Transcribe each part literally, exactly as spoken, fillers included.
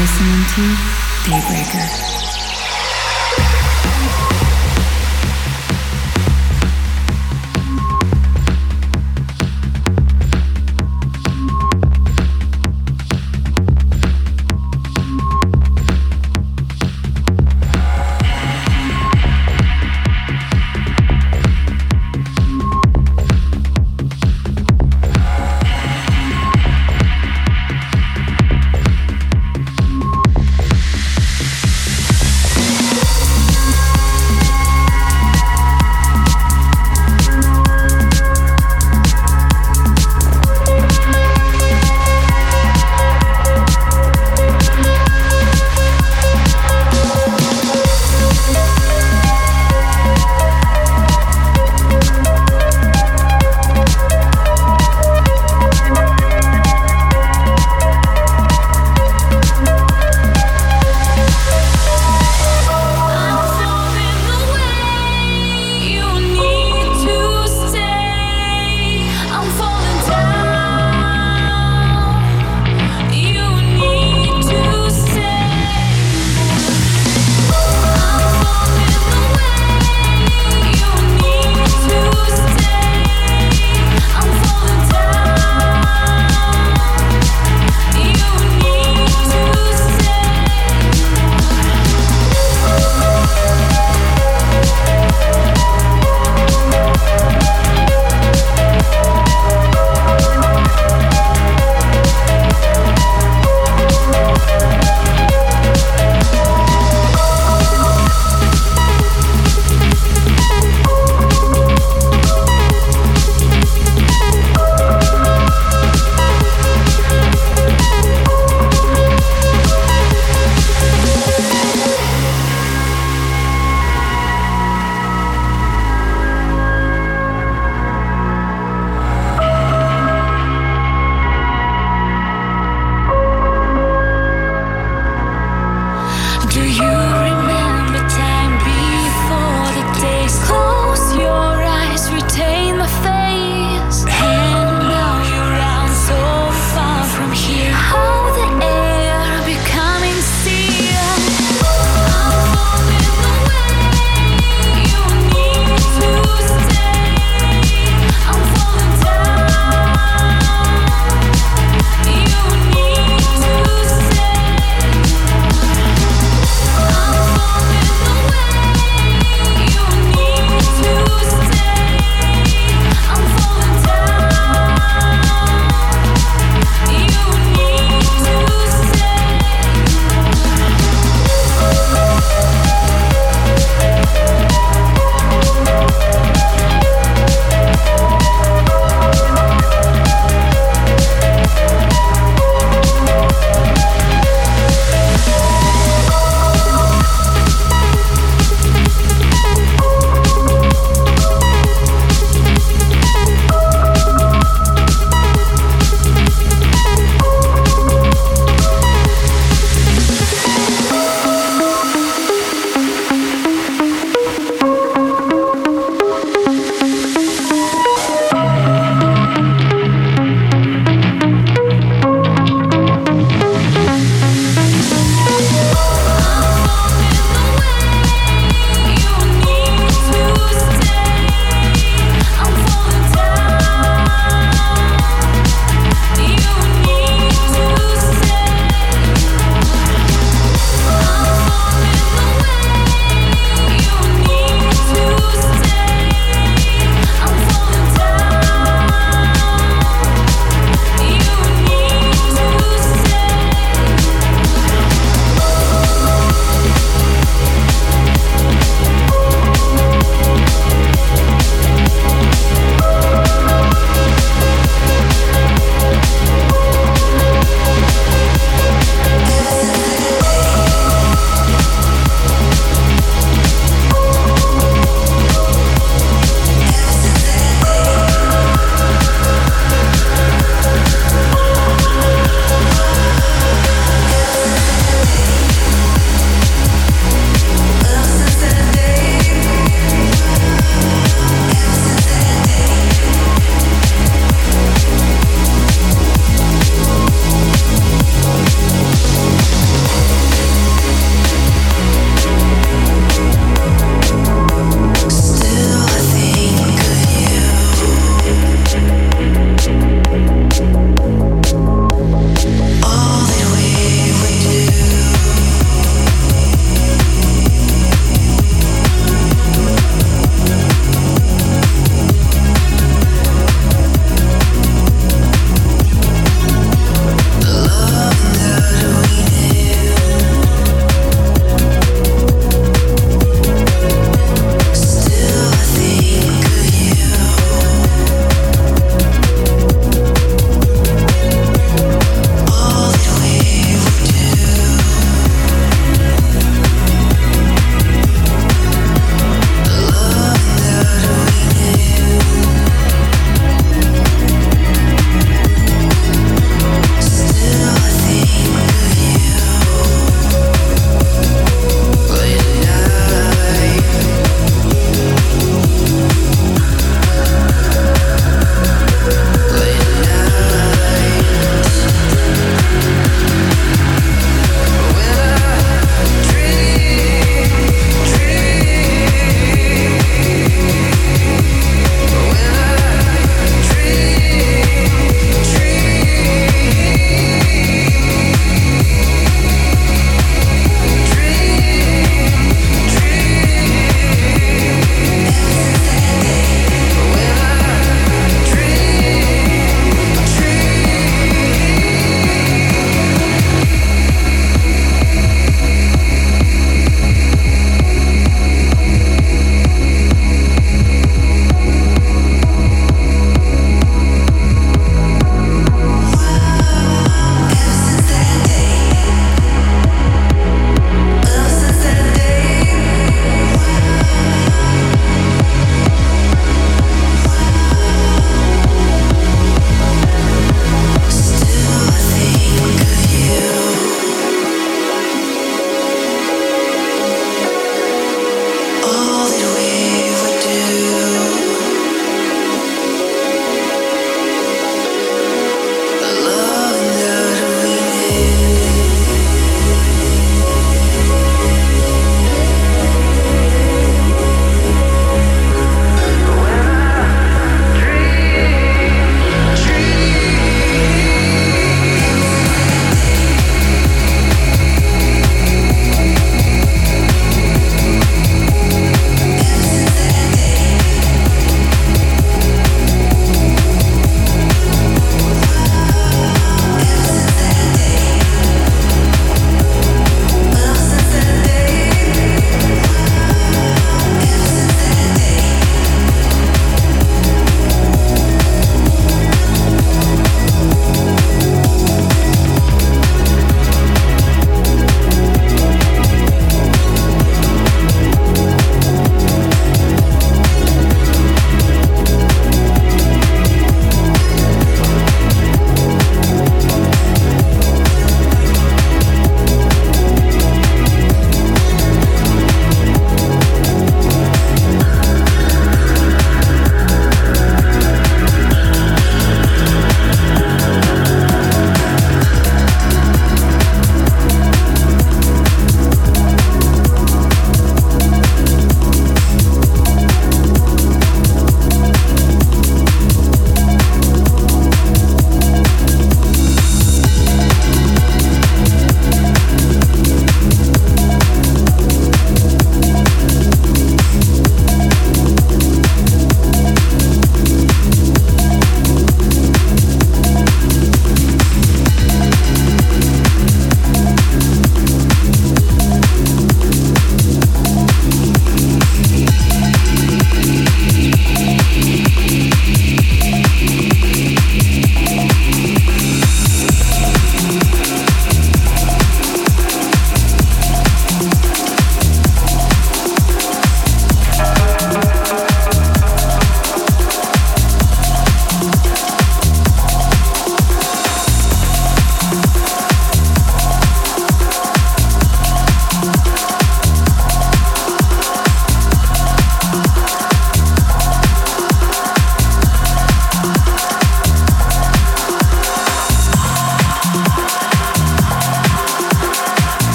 listening to Daybreaker.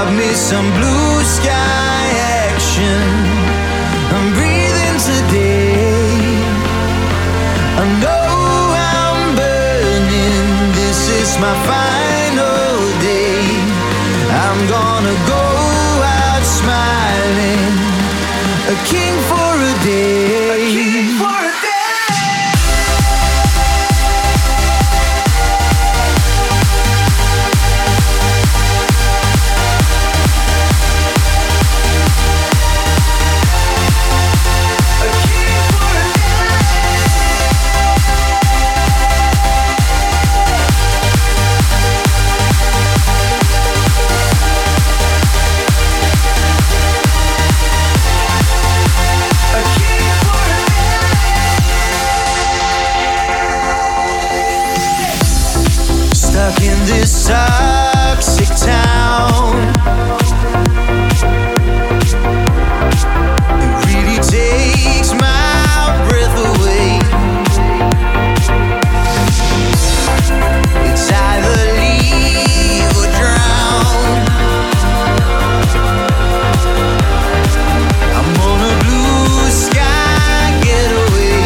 love me some blue sky action. I'm breathing today. I know I'm burning. This is my final day. I'm gonna go out smiling, a king for a day. A king for a day. This toxic town, it really takes my breath away. It's either leave or drown. I'm on a blue sky getaway.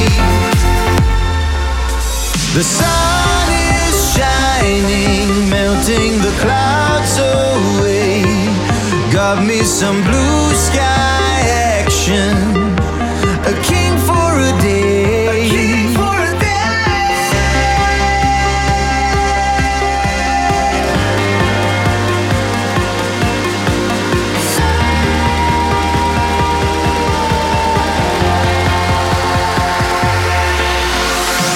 The sun is shining, the clouds away. Got me some blue sky action. A king for a day. A king for a day.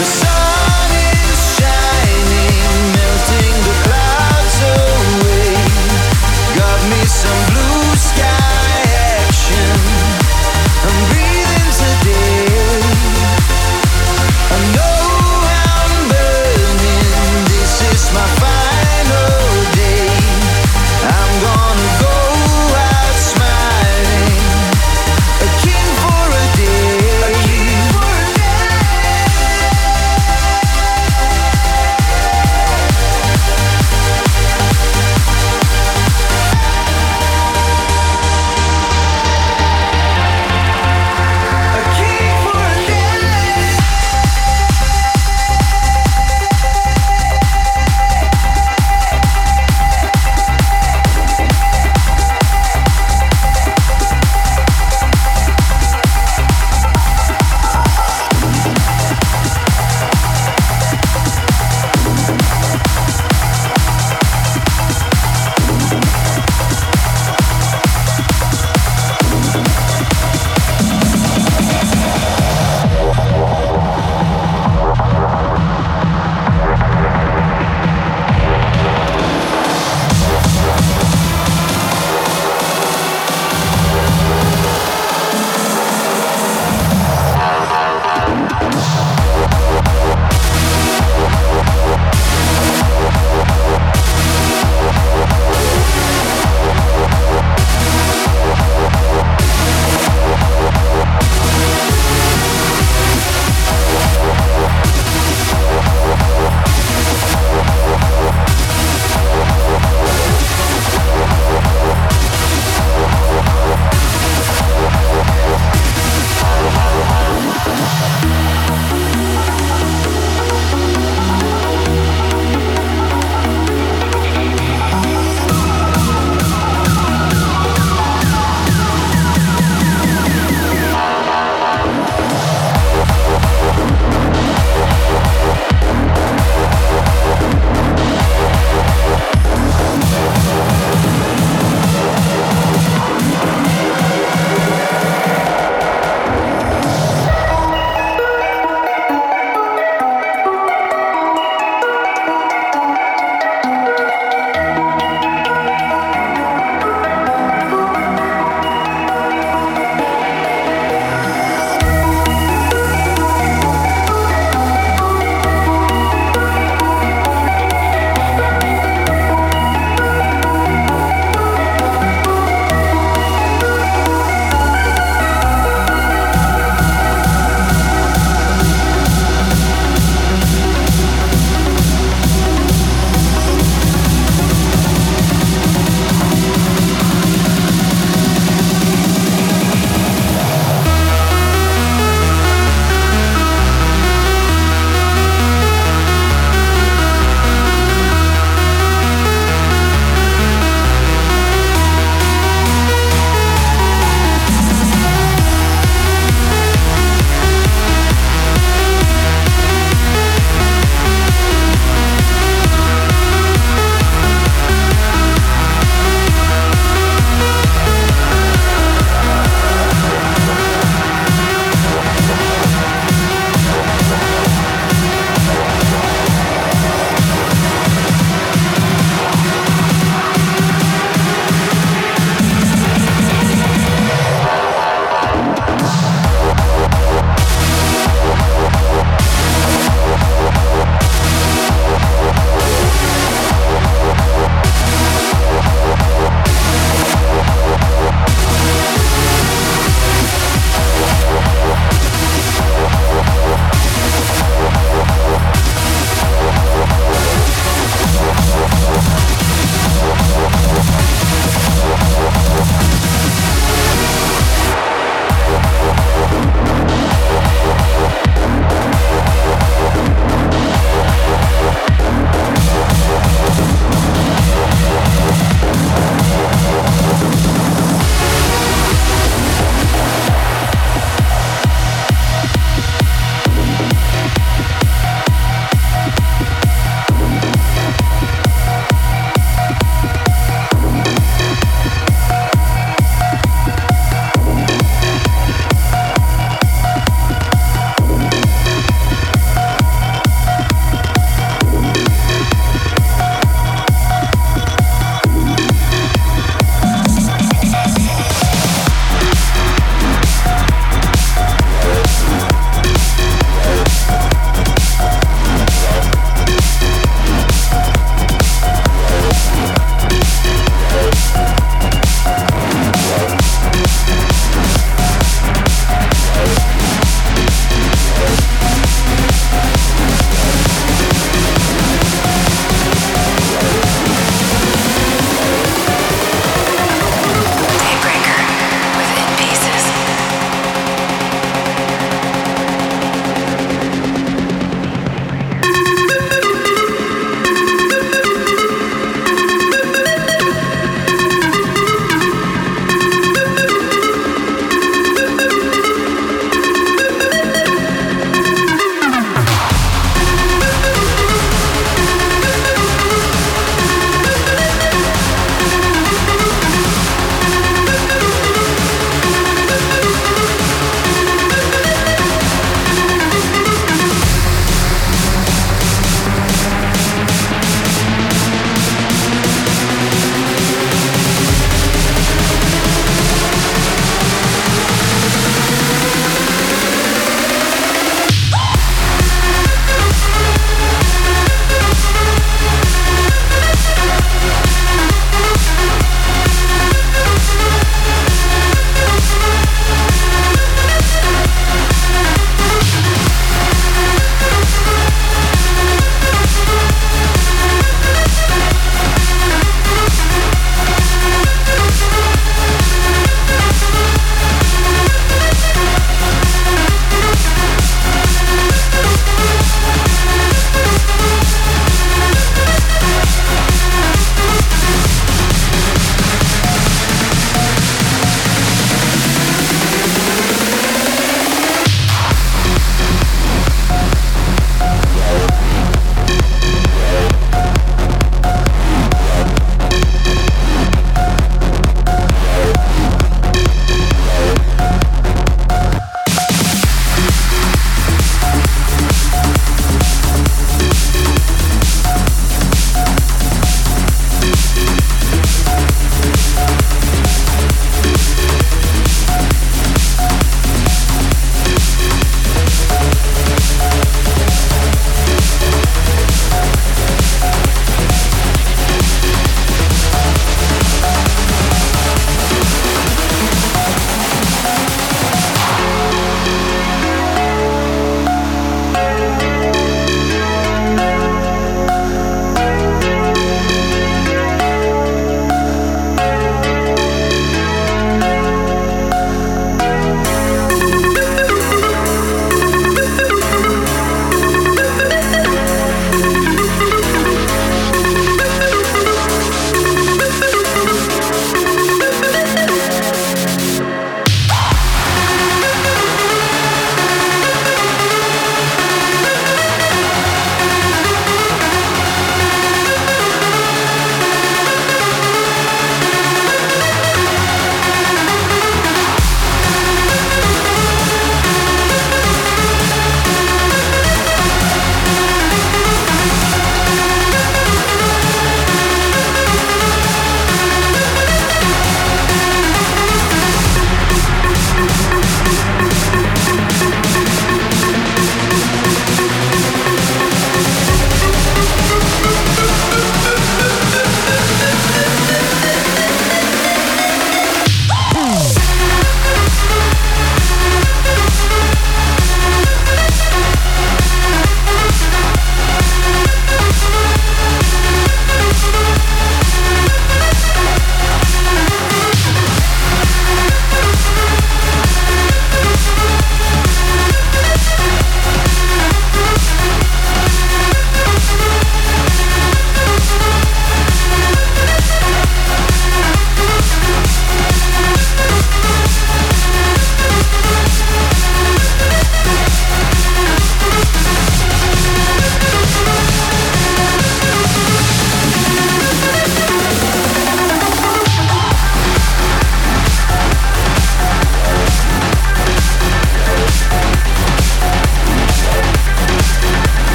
The sun is shining, melting the clouds. Some blue sky action.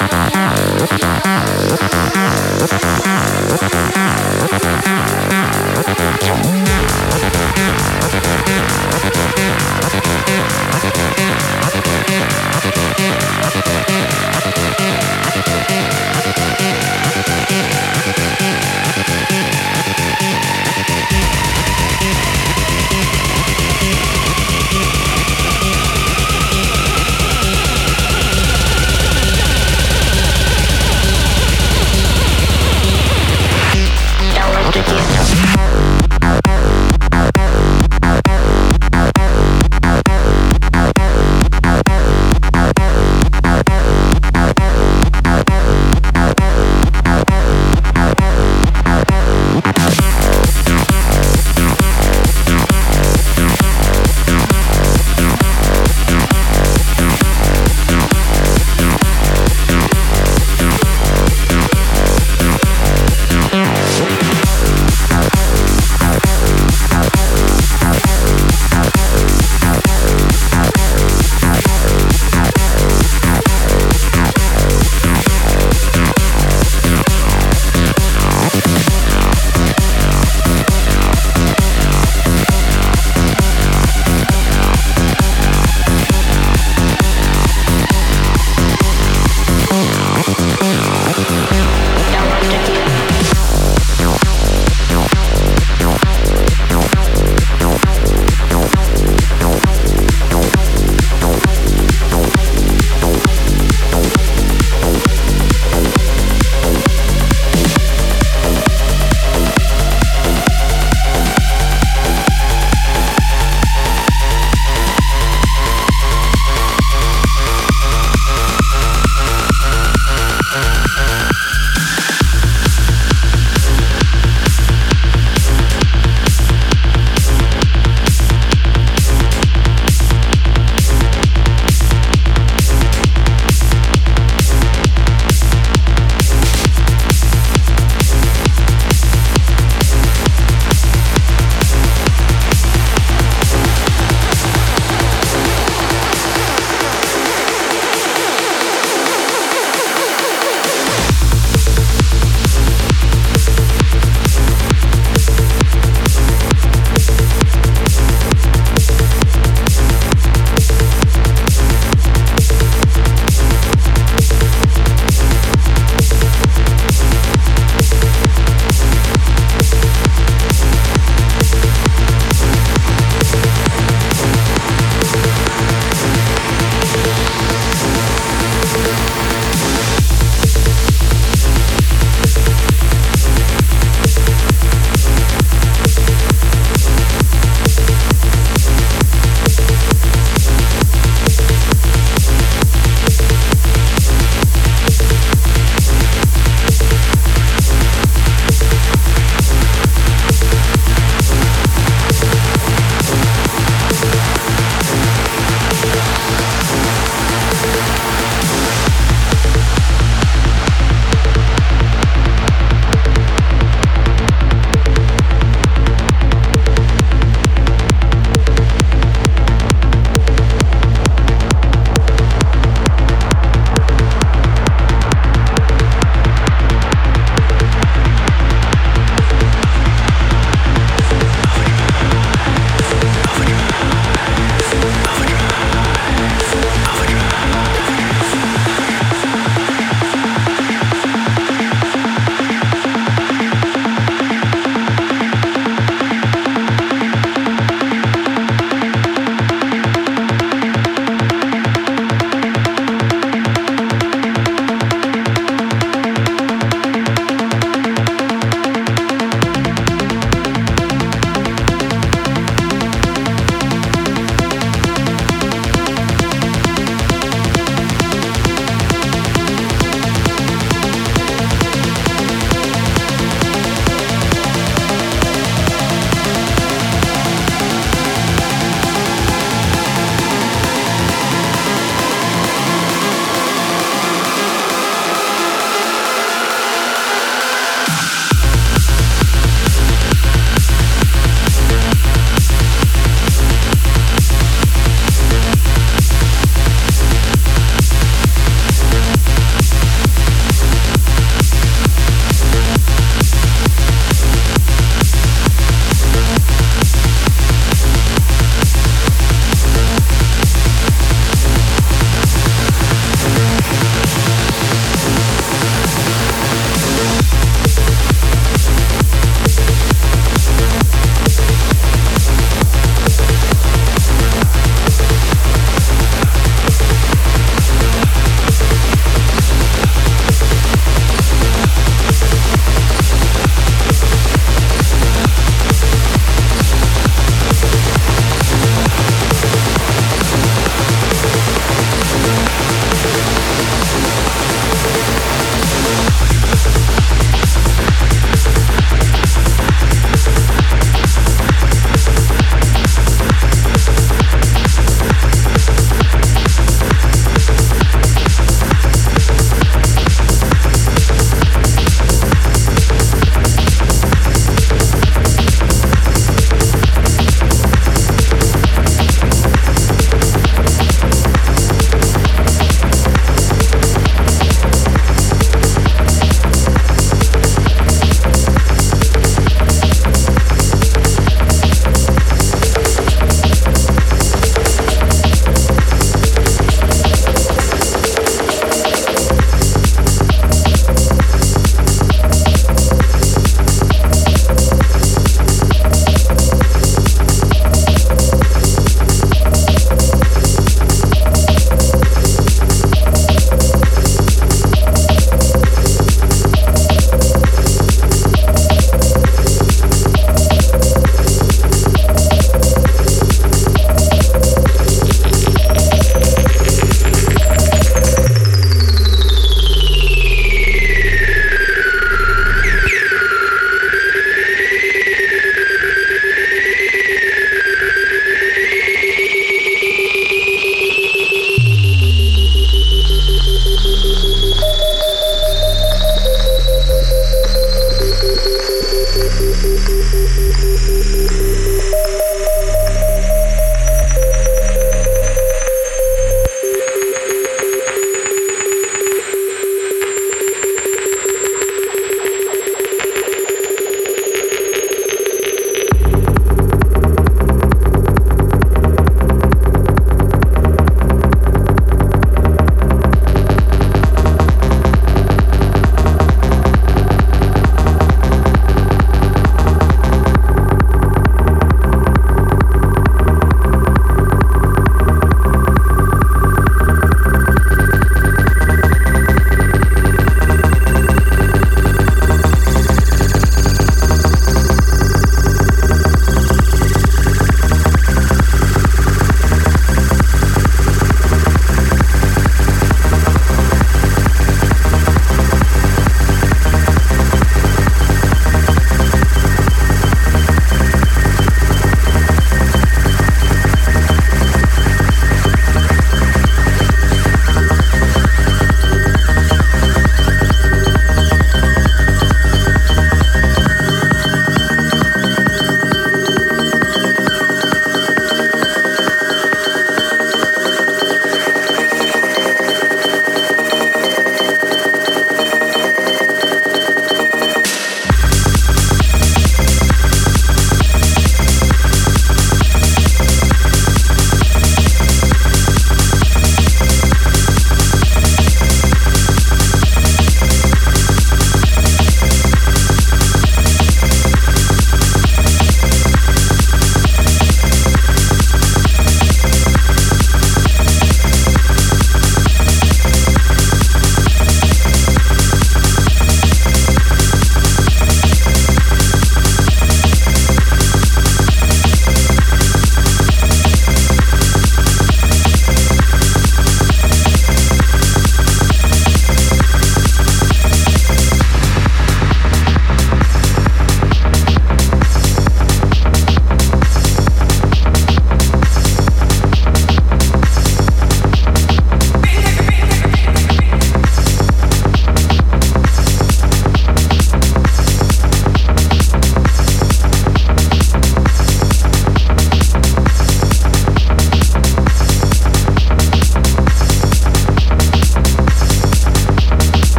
I